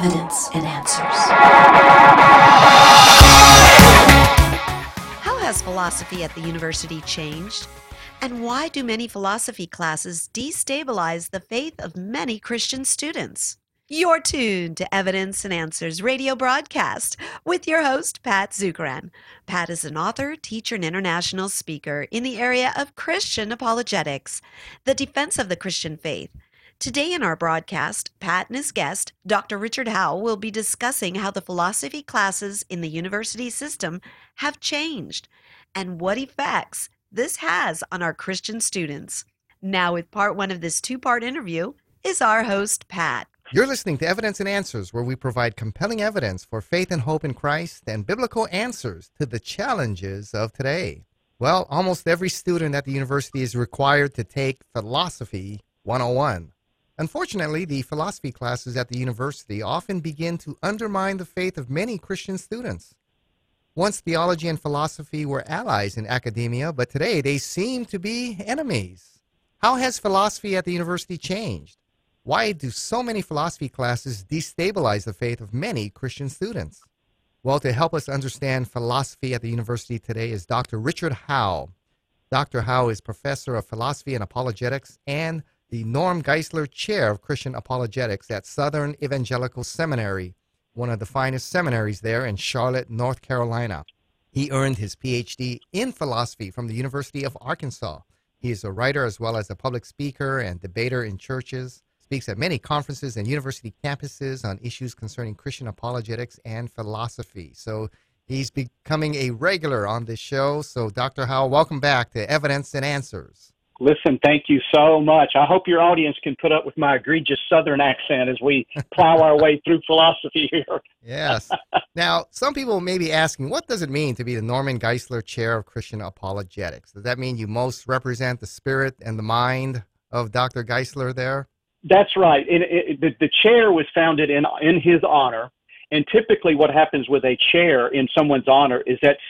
Evidence and Answers. How has philosophy at the university changed? And why do many philosophy classes destabilize the faith of many Christian students? You're tuned to Evidence and Answers radio broadcast with your host, Pat Zuckerman. Pat is an author, teacher, and international speaker in the area of Christian apologetics, the defense of the Christian faith. Today in our broadcast, Pat and his guest, Dr. Richard Howe, will be discussing how the philosophy classes in the university system have changed and what effects this has on our Christian students. Now, with part one of this two-part interview is our host, Pat. You're listening to Evidence and Answers, where we provide compelling evidence for faith and hope in Christ and biblical answers to the challenges of today. Well, almost every student at the university is required to take Philosophy 101. Unfortunately, the philosophy classes at the university often begin to undermine the faith of many Christian students. Once theology and philosophy were allies in academia, but today they seem to be enemies. How has philosophy at the university changed? Why do so many philosophy classes destabilize the faith of many Christian students? Well, to help us understand philosophy at the university today is Dr. Richard Howe. Dr. Howe is professor of philosophy and apologetics and the Norm Geisler Chair of Christian Apologetics at Southern Evangelical Seminary, one of the finest seminaries there in Charlotte, North Carolina. He earned his Ph.D. in philosophy from the University of Arkansas. He is a writer as well as a public speaker and debater in churches, speaks at many conferences and university campuses on issues concerning Christian apologetics and philosophy. So he's becoming a regular on this show. So Dr. Howe, welcome back to Evidence and Answers. Listen, thank you so much. I hope your audience can put up with my egregious Southern accent as we plow our way through philosophy here. Yes. Now, some people may be asking, what does it mean to be the Norman Geisler Chair of Christian Apologetics? Does that mean you most represent the spirit and the mind of Dr. Geisler there? That's right. The chair was founded in his honor, and typically what happens with a chair in someone's honor is that's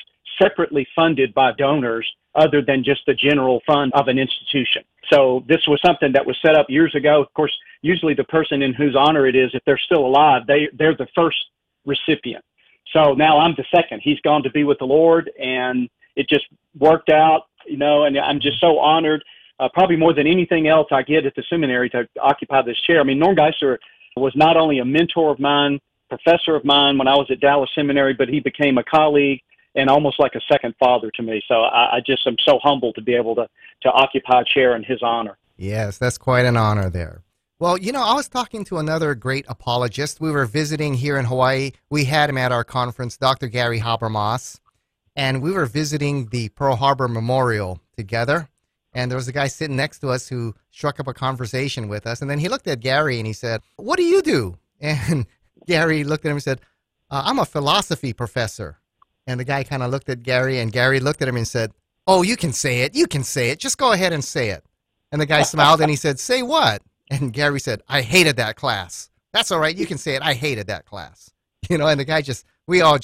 separately funded by donors other than just the general fund of an institution. So this was something that was set up years ago. Of course, usually the person in whose honor it is, if they're still alive, they're the first recipient. So now I'm the second. He's gone to be with the Lord, and it just worked out, and I'm just so honored. Probably more than anything else I get at the seminary to occupy this chair. I mean, Norm Geisler was not only a mentor of mine, professor of mine when I was at Dallas Seminary, but he became a colleague and almost like a second father to me. So I just am so humbled to be able to occupy a chair in his honor. Yes, that's quite an honor there. Well, I was talking to another great apologist. We were visiting here in Hawaii. We had him at our conference, Dr. Gary Habermas, and we were visiting the Pearl Harbor Memorial together. And there was a guy sitting next to us who struck up a conversation with us. And then he looked at Gary and he said, "What do you do?" And Gary looked at him and said, "I'm a philosophy professor." And the guy kind of looked at Gary, and Gary looked at him and said, "Oh, you can say it, just go ahead and say it." And the guy smiled and he said, "Say what?" And Gary said, "I hated that class." "That's all right, you can say it, I hated that class." And the guy we all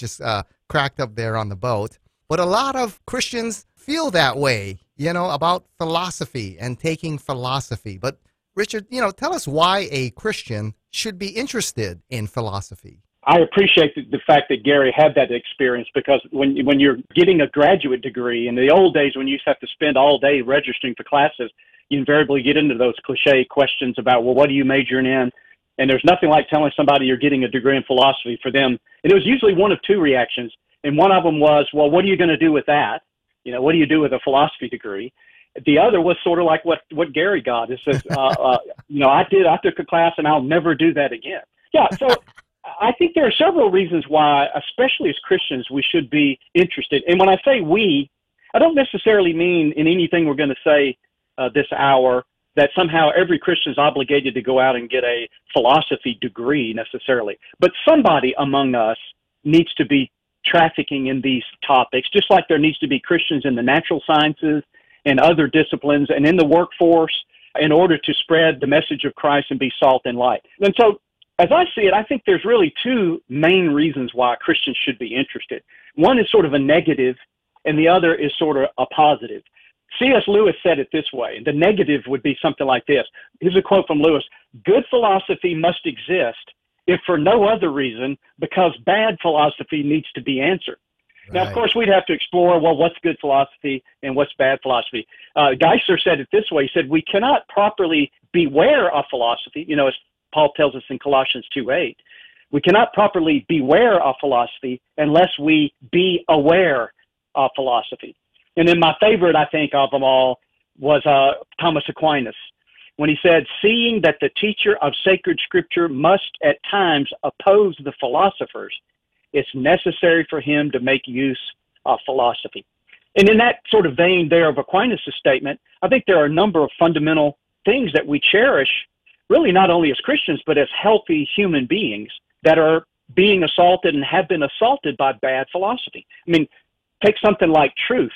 cracked up there on the boat. But a lot of Christians feel that way, about philosophy and taking philosophy. But Richard, tell us why a Christian should be interested in philosophy. I appreciate the fact that Gary had that experience, because when you're getting a graduate degree, in the old days when you used to have to spend all day registering for classes, you invariably get into those cliche questions about, well, what are you majoring in? And there's nothing like telling somebody you're getting a degree in philosophy for them. And it was usually one of two reactions. And one of them was, well, what are you going to do with that? What do you do with a philosophy degree? The other was sort of like what Gary got. It says, I took a class and I'll never do that again. Yeah, so I think there are several reasons why, especially as Christians, we should be interested. And when I say we, I don't necessarily mean in anything we're going to say this hour that somehow every Christian is obligated to go out and get a philosophy degree necessarily. But somebody among us needs to be trafficking in these topics, just like there needs to be Christians in the natural sciences and other disciplines and in the workforce in order to spread the message of Christ and be salt and light. And so, as I see it, I think there's really two main reasons why Christians should be interested. One is sort of a negative, and the other is sort of a positive. C.S. Lewis said it this way. The negative would be something like this. Here's a quote from Lewis. "Good philosophy must exist if for no other reason, because bad philosophy needs to be answered. Right. Now, of course, we'd have to explore, well, what's good philosophy and what's bad philosophy? Geisler said it this way. He said, we cannot properly beware of philosophy, you know, as Paul tells us in Colossians 2:8. We cannot properly beware of philosophy unless we be aware of philosophy. And then my favorite, I think, of them all was Thomas Aquinas, when he said, seeing that the teacher of sacred scripture must at times oppose the philosophers, it's necessary for him to make use of philosophy. And in that sort of vein there of Aquinas' statement, I think there are a number of fundamental things that we cherish, really not only as Christians, but as healthy human beings that are being assaulted and have been assaulted by bad philosophy. I mean, take something like truth.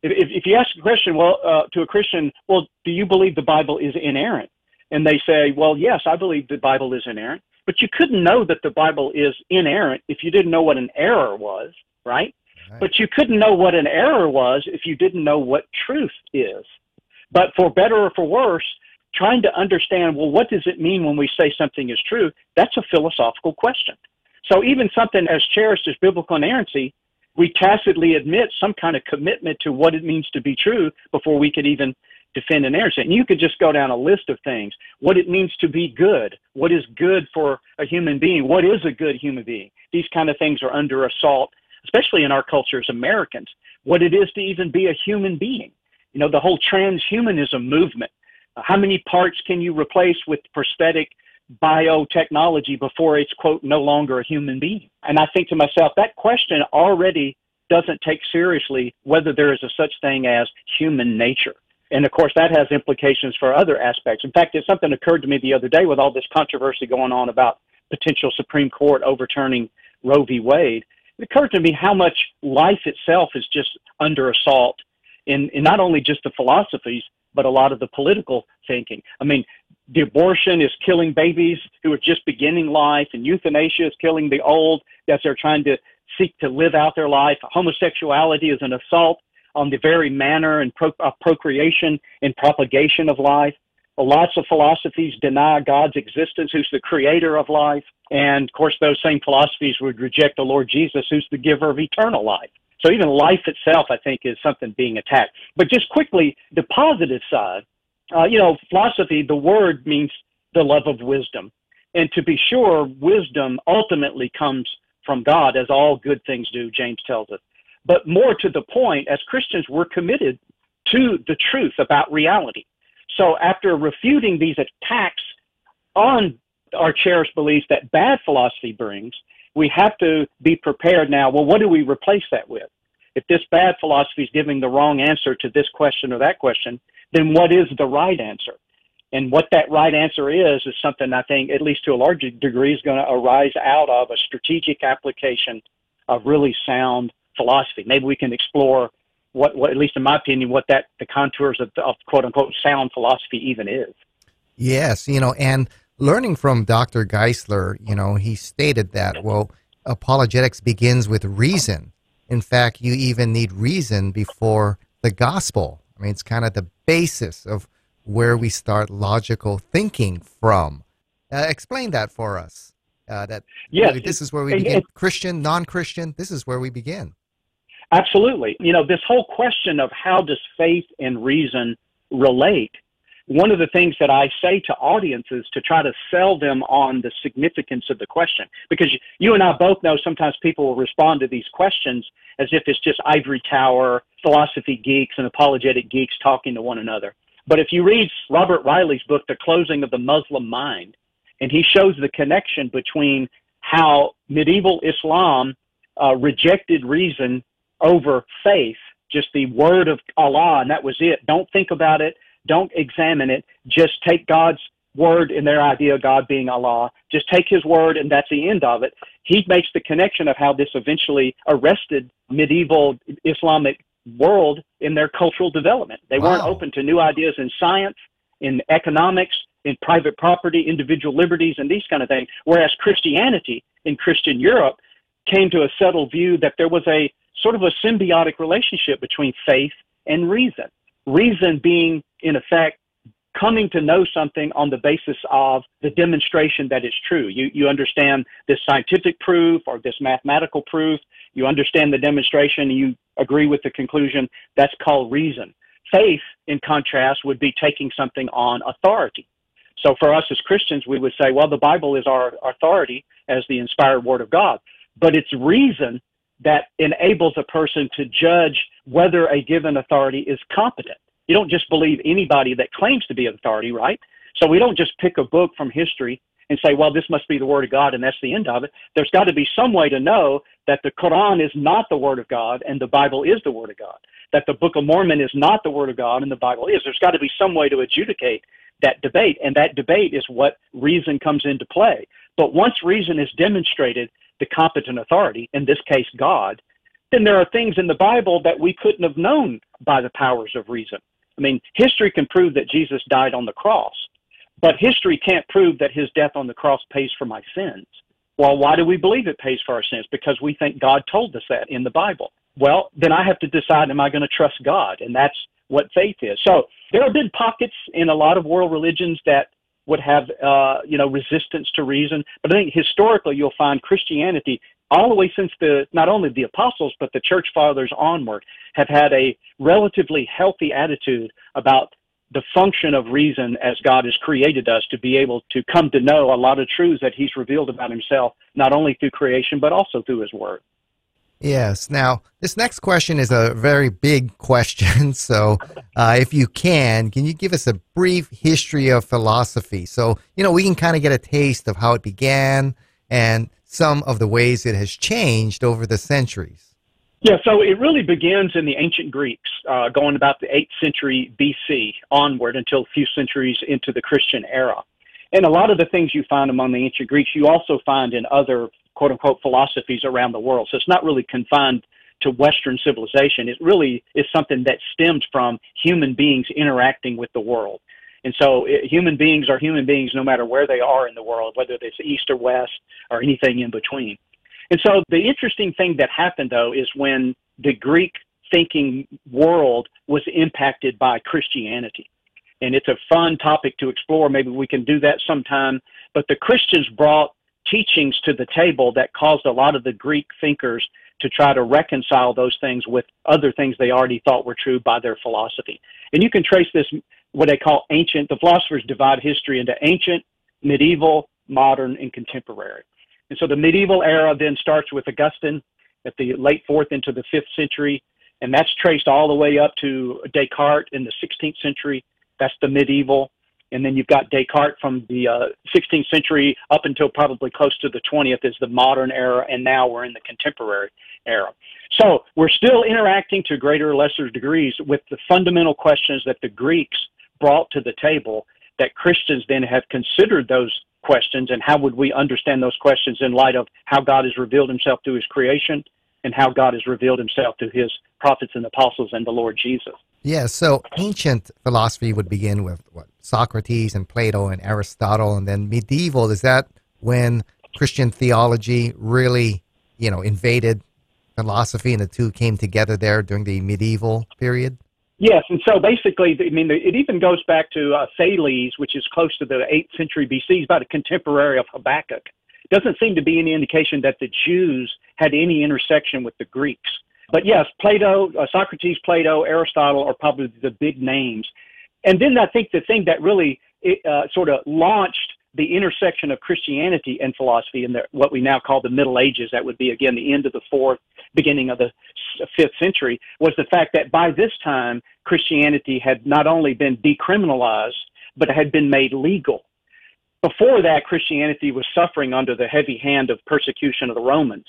If you ask a question, well, to a Christian, well, do you believe the Bible is inerrant? And they say, well, yes, I believe the Bible is inerrant. But you couldn't know that the Bible is inerrant if you didn't know what an error was, right? Right. But you couldn't know what an error was if you didn't know what truth is. But for better or for worse, trying to understand, well, what does it mean when we say something is true? That's a philosophical question. So even something as cherished as biblical inerrancy, we tacitly admit some kind of commitment to what it means to be true before we could even defend inerrancy. And you could just go down a list of things, what it means to be good, what is good for a human being, what is a good human being. These kind of things are under assault, especially in our culture as Americans, what it is to even be a human being. You know, the whole transhumanism movement, how many parts can you replace with prosthetic biotechnology before it's, quote, no longer a human being? And I think to myself, that question already doesn't take seriously whether there is a such thing as human nature. And, of course, that has implications for other aspects. In fact, something occurred to me the other day with all this controversy going on about potential Supreme Court overturning Roe v. Wade. It occurred to me how much life itself is just under assault in not only just the philosophies, but a lot of the political thinking. I mean, the abortion is killing babies who are just beginning life, and euthanasia is killing the old as they're trying to seek to live out their life. Homosexuality is an assault on the very manner and procreation and propagation of life. Lots of philosophies deny God's existence, who's the creator of life. And, of course, those same philosophies would reject the Lord Jesus, who's the giver of eternal life. So even life itself, I think, is something being attacked. But just quickly, the positive side, you know, philosophy, the word means the love of wisdom. And to be sure, wisdom ultimately comes from God, as all good things do, James tells us. But more to the point, as Christians, we're committed to the truth about reality. So after refuting these attacks on our cherished beliefs that bad philosophy brings, we have to be prepared now, well, what do we replace that with? If this bad philosophy is giving the wrong answer to this question or that question, then what is the right answer? And what that right answer is something I think, at least to a large degree, is going to arise out of a strategic application of really sound philosophy. Maybe we can explore what at least in my opinion, what that the contours of quote-unquote sound philosophy even is. Yes, you know, and learning from Dr. Geisler, you know, he stated that, well, apologetics begins with reason. In fact, you even need reason before the gospel. I mean, it's kind of the basis of where we start logical thinking from. Explain that for us. That yes, really, this is where we begin. Christian, non-Christian, this is where we begin. Absolutely. You know, this whole question of how does faith and reason relate? One of the things that I say to audiences to try to sell them on the significance of the question, because you and I both know sometimes people will respond to these questions as if it's just ivory tower, philosophy geeks and apologetic geeks talking to one another. But if you read Robert Riley's book, The Closing of the Muslim Mind, and he shows the connection between how medieval Islam rejected reason over faith, just the word of Allah, and that was it. Don't think about it. Don't examine it. Just take God's word and their idea of God being Allah. Just take his word, and that's the end of it. He makes the connection of how this eventually arrested medieval Islamic world in their cultural development. They weren't open to new ideas in science, in economics, in private property, individual liberties, and these kind of things, whereas Christianity in Christian Europe came to a settled view that there was a sort of a symbiotic relationship between faith and reason. Reason being, in effect, coming to know something on the basis of the demonstration that it's true. You understand this scientific proof or this mathematical proof. You understand the demonstration. You agree with the conclusion. That's called reason. Faith, in contrast, would be taking something on authority. So for us as Christians, we would say, well, the Bible is our authority as the inspired word of God. But it's reason that enables a person to judge whether a given authority is competent. You don't just believe anybody that claims to be an authority, right? So we don't just pick a book from history and say, well, this must be the word of God, and that's the end of it. There's got to be some way to know that the Quran is not the word of God and the Bible is the word of God, that the Book of Mormon is not the word of God and the Bible is. There's got to be some way to adjudicate that debate, and that debate is what reason comes into play. But once reason is demonstrated the competent authority, in this case God, then there are things in the Bible that we couldn't have known by the powers of reason. I mean, history can prove that Jesus died on the cross, but history can't prove that his death on the cross pays for my sins. Well, why do we believe it pays for our sins? Because we think God told us that in the Bible. Well, then I have to decide, am I going to trust God? And that's what faith is. So there have been pockets in a lot of world religions that would have, resistance to reason. But I think historically you'll find Christianity all the way since not only the apostles, but the church fathers onward have had a relatively healthy attitude about the function of reason as God has created us to be able to come to know a lot of truths that he's revealed about himself, not only through creation, but also through his word. Yes. Now, this next question is a very big question. So if you can you give us a brief history of philosophy? So, we can kind of get a taste of how it began and some of the ways it has changed over the centuries. Yeah, so it really begins in the ancient Greeks, going about the 8th century BC onward until a few centuries into the Christian era. And a lot of the things you find among the ancient Greeks, you also find in other quote-unquote philosophies around the world. So it's not really confined to Western civilization. It really is something that stems from human beings interacting with the world. And so human beings are human beings no matter where they are in the world, whether it's east or west or anything in between. And so the interesting thing that happened, though, is when the Greek-thinking world was impacted by Christianity. And it's a fun topic to explore. Maybe we can do that sometime. But the Christians brought teachings to the table that caused a lot of the Greek thinkers to try to reconcile those things with other things they already thought were true by their philosophy. And you can trace this, what they call ancient. The philosophers divide history into ancient, medieval, modern, and contemporary. And so the medieval era then starts with Augustine at the late 4th into the 5th century, and that's traced all the way up to Descartes in the 16th century. That's the medieval. And then you've got Descartes from the 16th century up until probably close to the 20th is the modern era, and now we're in the contemporary era. So we're still interacting to greater or lesser degrees with the fundamental questions that the Greeks brought to the table that Christians then have considered those questions, and how would we understand those questions in light of how God has revealed himself through his creation and how God has revealed himself through his prophets and apostles and the Lord Jesus. Yeah, so ancient philosophy would begin with Socrates and Plato and Aristotle, and then medieval, is that when Christian theology really, invaded philosophy and the two came together there during the medieval period? Yes, and so basically, it even goes back to Thales, which is close to the 8th century BC, about a contemporary of Habakkuk. Doesn't seem to be any indication that the Jews had any intersection with the Greeks. But yes, Socrates, Plato, Aristotle are probably the big names. And then I think the thing that really sort of launched the intersection of Christianity and philosophy in what we now call the Middle Ages, that would be, again, the end of the 4th, beginning of the 5th century, was the fact that by this time, Christianity had not only been decriminalized, but had been made legal. Before that, Christianity was suffering under the heavy hand of persecution of the Romans.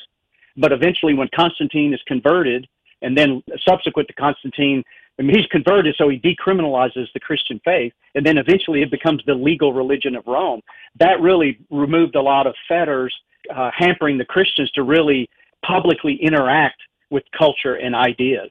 But eventually, when Constantine is converted, and then subsequent to Constantine, he's converted, so he decriminalizes the Christian faith, and then eventually it becomes the legal religion of Rome. That really removed a lot of fetters, hampering the Christians to really publicly interact with culture and ideas.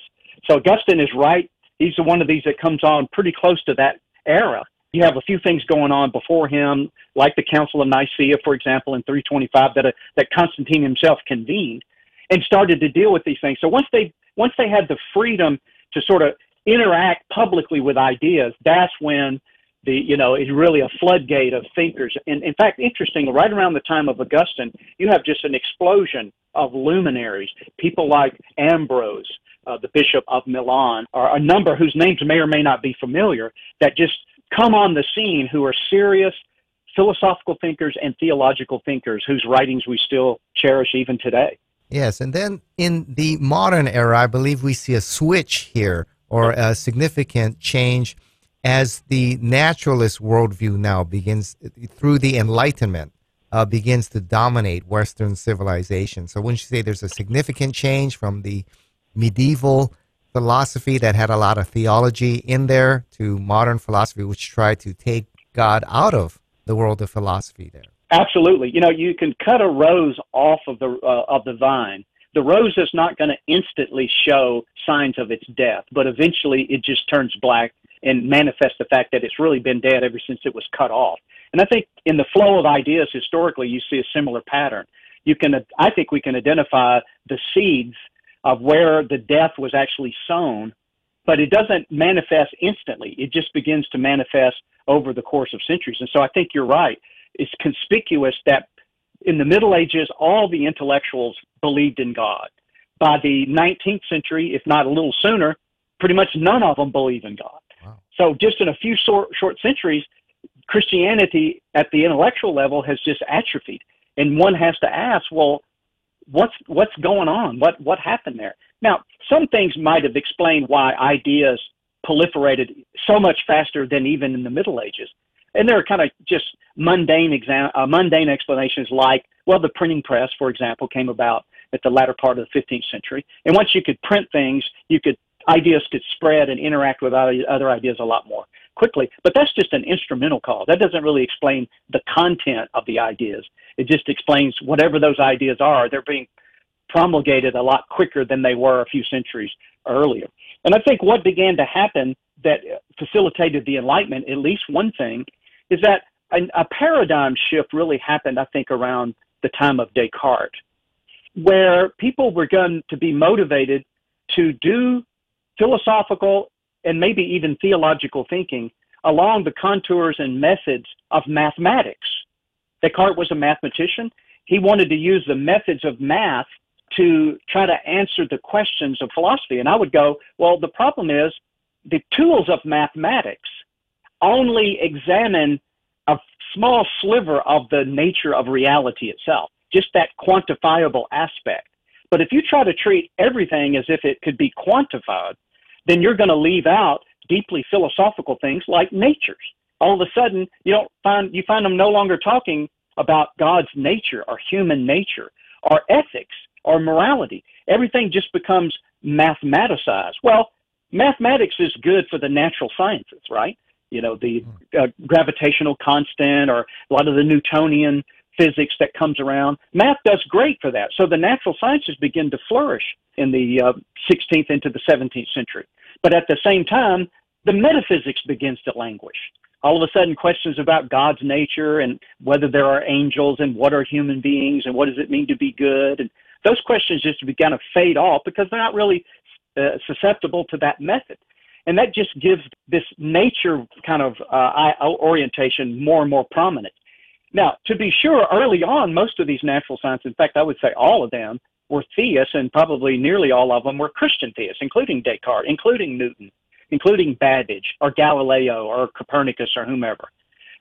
So Augustine is right. He's one of these that comes on pretty close to that era. You have a few things going on before him, like the Council of Nicaea, for example, in 325, that Constantine himself convened and started to deal with these things. So once they had the freedom to sort of interact publicly with ideas, that's when is really a floodgate of thinkers. And in fact, interesting, right around the time of Augustine, you have just an explosion of luminaries, people like Ambrose, the Bishop of Milan, or a number whose names may or may not be familiar, that just come on the scene, who are serious philosophical thinkers and theological thinkers whose writings we still cherish even today. Yes, and then in the modern era, I believe we see a switch here, or a significant change, as the naturalist worldview now begins, through the Enlightenment, begins to dominate Western civilization. So wouldn't you say there's a significant change from the medieval philosophy that had a lot of theology in there to modern philosophy, which tried to take God out of the world of philosophy there? Absolutely. You know, you can cut a rose off of the vine. The rose is not going to instantly show signs of its death, but eventually it just turns black and manifests the fact that it's really been dead ever since it was cut off. And I think in the flow of ideas historically, you see a similar pattern. You can, I think we can identify the seeds of where the death was actually sown, but it doesn't manifest instantly. It just begins to manifest over the course of centuries. And so I think you're right. It's conspicuous that in the Middle Ages, all the intellectuals believed in God. By the 19th century, if not a little sooner, pretty much none of them believe in God. Wow. So just in a few short centuries, Christianity at the intellectual level has just atrophied. And one has to ask, well, what's going on? What happened there? Now, some things might have explained why ideas proliferated so much faster than even in the Middle Ages. And there are kind of just mundane explanations like, well, the printing press, for example, came about at the latter part of the 15th century. And once you could print things, ideas could spread and interact with other ideas a lot more quickly. But that's just an instrumental cause. That doesn't really explain the content of the ideas. It just explains whatever those ideas are. They're being promulgated a lot quicker than they were a few centuries earlier. And I think what began to happen that facilitated the Enlightenment, at least one thing, is that a paradigm shift really happened, I think, around the time of Descartes, where people were going to be motivated to do philosophical and maybe even theological thinking along the contours and methods of mathematics. Descartes was a mathematician. He wanted to use the methods of math to try to answer the questions of philosophy. And I would go, well, the problem is the tools of mathematics only examine a small sliver of the nature of reality itself, just that quantifiable aspect. But if you try to treat everything as if it could be quantified, then you're going to leave out deeply philosophical things like natures. All of a sudden, you find them no longer talking about God's nature or human nature or ethics or morality. Everything just becomes mathematicized. Well, mathematics is good for the natural sciences, right? You know, the gravitational constant or a lot of the Newtonian physics that comes around. Math does great for that. So the natural sciences begin to flourish in the 16th into the 17th century. But at the same time, the metaphysics begins to languish. All of a sudden, questions about God's nature and whether there are angels and what are human beings and what does it mean to be good. And those questions just kind of fade off because they're not really susceptible to that method. And that just gives this nature kind of orientation more and more prominent. Now, to be sure, early on, most of these natural sciences, in fact, I would say all of them, were theists, and probably nearly all of them were Christian theists, including Descartes, including Newton, including Babbage, or Galileo, or Copernicus, or whomever.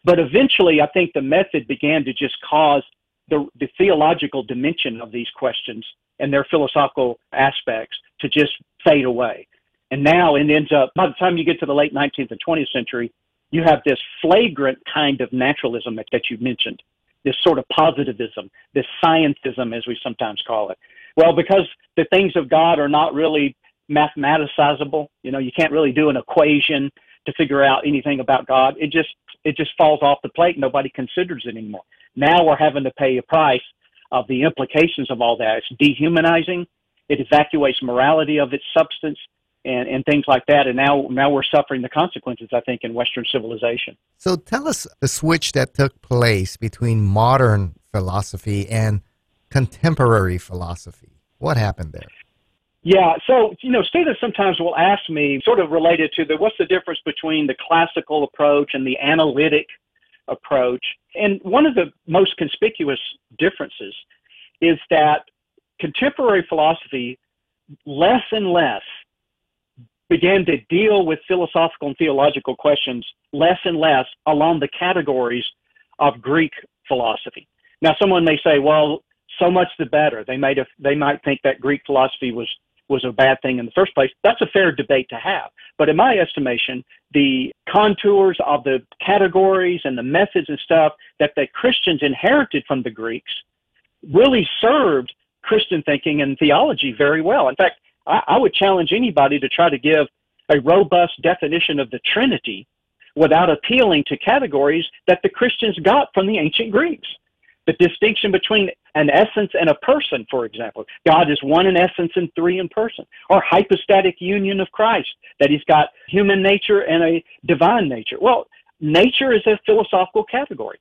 But eventually, I think the method began to just cause the theological dimension of these questions and their philosophical aspects to just fade away. And now it ends up, by the time you get to the late 19th and 20th century, you have this flagrant kind of naturalism that you mentioned, this sort of positivism, this scientism, as we sometimes call it. Well, because the things of God are not really mathematicizable, you can't really do an equation to figure out anything about God. It just falls off the plate. Nobody considers it anymore. Now we're having to pay a price of the implications of all that. It's dehumanizing. It evacuates morality of its substance. And things like that, and now we're suffering the consequences, I think, in Western civilization. So tell us the switch that took place between modern philosophy and contemporary philosophy. What happened there? Yeah. So, you know, students sometimes will ask me, sort of related to the, what's the difference between the classical approach and the analytic approach? And one of the most conspicuous differences is that contemporary philosophy less and less began to deal with philosophical and theological questions less and less along the categories of Greek philosophy. Now, someone may say, well, so much the better. They might think that Greek philosophy was a bad thing in the first place. That's a fair debate to have. But in my estimation, the contours of the categories and the methods and stuff that the Christians inherited from the Greeks really served Christian thinking and theology very well. In fact, I would challenge anybody to try to give a robust definition of the Trinity without appealing to categories that the Christians got from the ancient Greeks. The distinction between an essence and a person, for example. God is one in essence and three in person. Or hypostatic union of Christ, that he's got human nature and a divine nature. Well, nature is a philosophical category.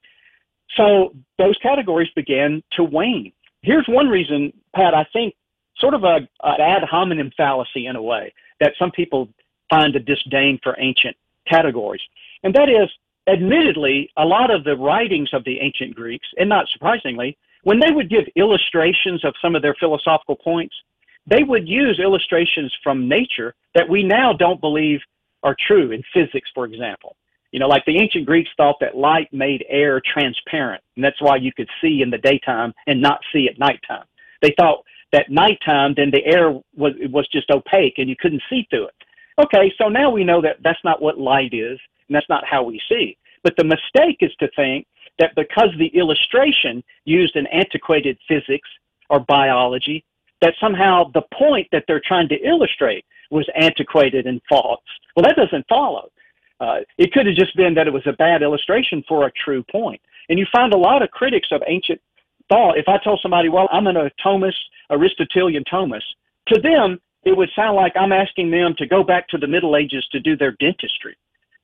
So those categories began to wane. Here's one reason, Pat, I think sort of an ad hominem fallacy in a way that some people find a disdain for ancient categories. And that is, admittedly, a lot of the writings of the ancient Greeks, and not surprisingly, when they would give illustrations of some of their philosophical points, they would use illustrations from nature that we now don't believe are true in physics, for example. You know, like the ancient Greeks thought that light made air transparent, and that's why you could see in the daytime and not see at nighttime. They thought that nighttime, then the air was just opaque and you couldn't see through it. Okay, so now we know that that's not what light is, and that's not how we see. But the mistake is to think that because the illustration used an antiquated physics or biology, that somehow the point that they're trying to illustrate was antiquated and false. Well, that doesn't follow. It could have just been that it was a bad illustration for a true point. And you find a lot of critics of ancient thought. If I tell somebody, well, I'm an atomist, Aristotelian Thomas, to them, it would sound like I'm asking them to go back to the Middle Ages to do their dentistry.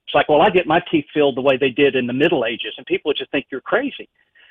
It's like, well, I get my teeth filled the way they did in the Middle Ages, and people just think you're crazy.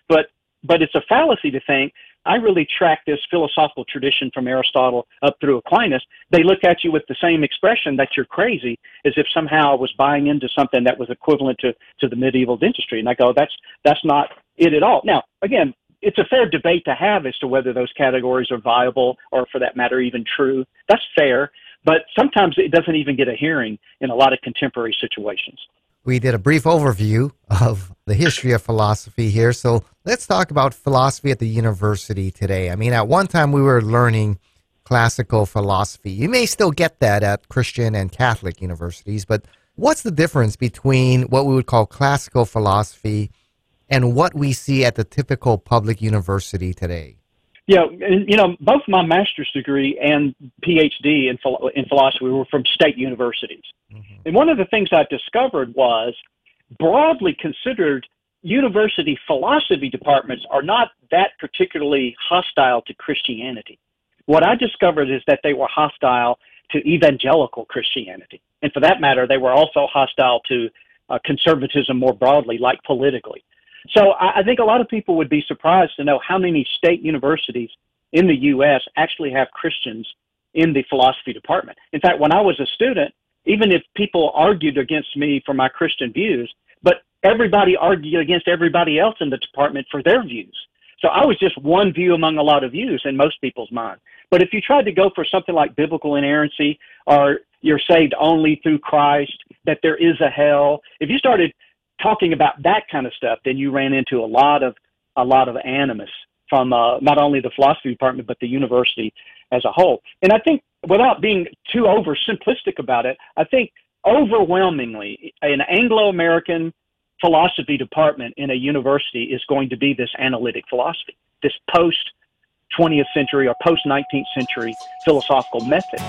But it's a fallacy to think, I really track this philosophical tradition from Aristotle up through Aquinas. They look at you with the same expression that you're crazy, as if somehow I was buying into something that was equivalent to the medieval dentistry. And I go, that's not it at all. Now, again, it's a fair debate to have as to whether those categories are viable or, for that matter, even true. That's fair, but sometimes it doesn't even get a hearing in a lot of contemporary situations. We did a brief overview of the history of philosophy here, so let's talk about philosophy at the university today. I mean, at one time we were learning classical philosophy. You may still get that at Christian and Catholic universities, but what's the difference between what we would call classical philosophy and what we see at the typical public university today? Yeah, and, you know, both my master's degree and PhD in philosophy were from state universities. Mm-hmm. And one of the things I discovered was, broadly considered, university philosophy departments are not that particularly hostile to Christianity. What I discovered is that they were hostile to evangelical Christianity. And for that matter, they were also hostile to conservatism more broadly, like politically. So I think a lot of people would be surprised to know how many state universities in the U.S. actually have Christians in the philosophy department. In fact, when I was a student, even if people argued against me for my Christian views, but everybody argued against everybody else in the department for their views. So I was just one view among a lot of views in most people's mind. But if you tried to go for something like biblical inerrancy or you're saved only through Christ, that there is a hell, if you started talking about that kind of stuff, then you ran into a lot of animus from not only the philosophy department, but the university as a whole. And I think, without being too oversimplistic about it, I think overwhelmingly an Anglo-American philosophy department in a university is going to be this analytic philosophy, this post-20th century or post-19th century philosophical method.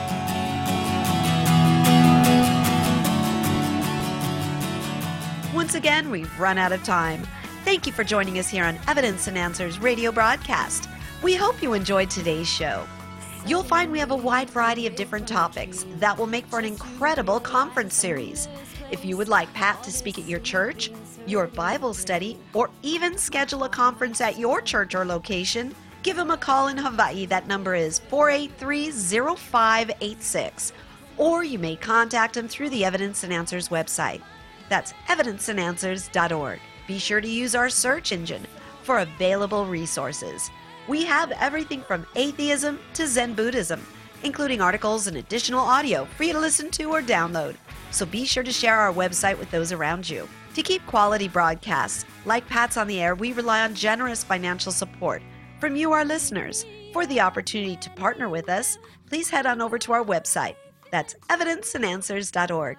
Once again, we've run out of time. Thank you for joining us here on Evidence and Answers radio broadcast. We hope you enjoyed today's show. You'll find we have a wide variety of different topics that will make for an incredible conference series. If you would like Pat to speak at your church, your Bible study, or even schedule a conference at your church or location, give him a call in Hawaii. That number is 483-0586. Or you may contact him through the Evidence and Answers website. That's evidenceandanswers.org. Be sure to use our search engine for available resources. We have everything from atheism to Zen Buddhism, including articles and additional audio for you to listen to or download. So be sure to share our website with those around you. To keep quality broadcasts like Pat's on the Air, we rely on generous financial support from you, our listeners. For the opportunity to partner with us, please head on over to our website. That's evidenceandanswers.org.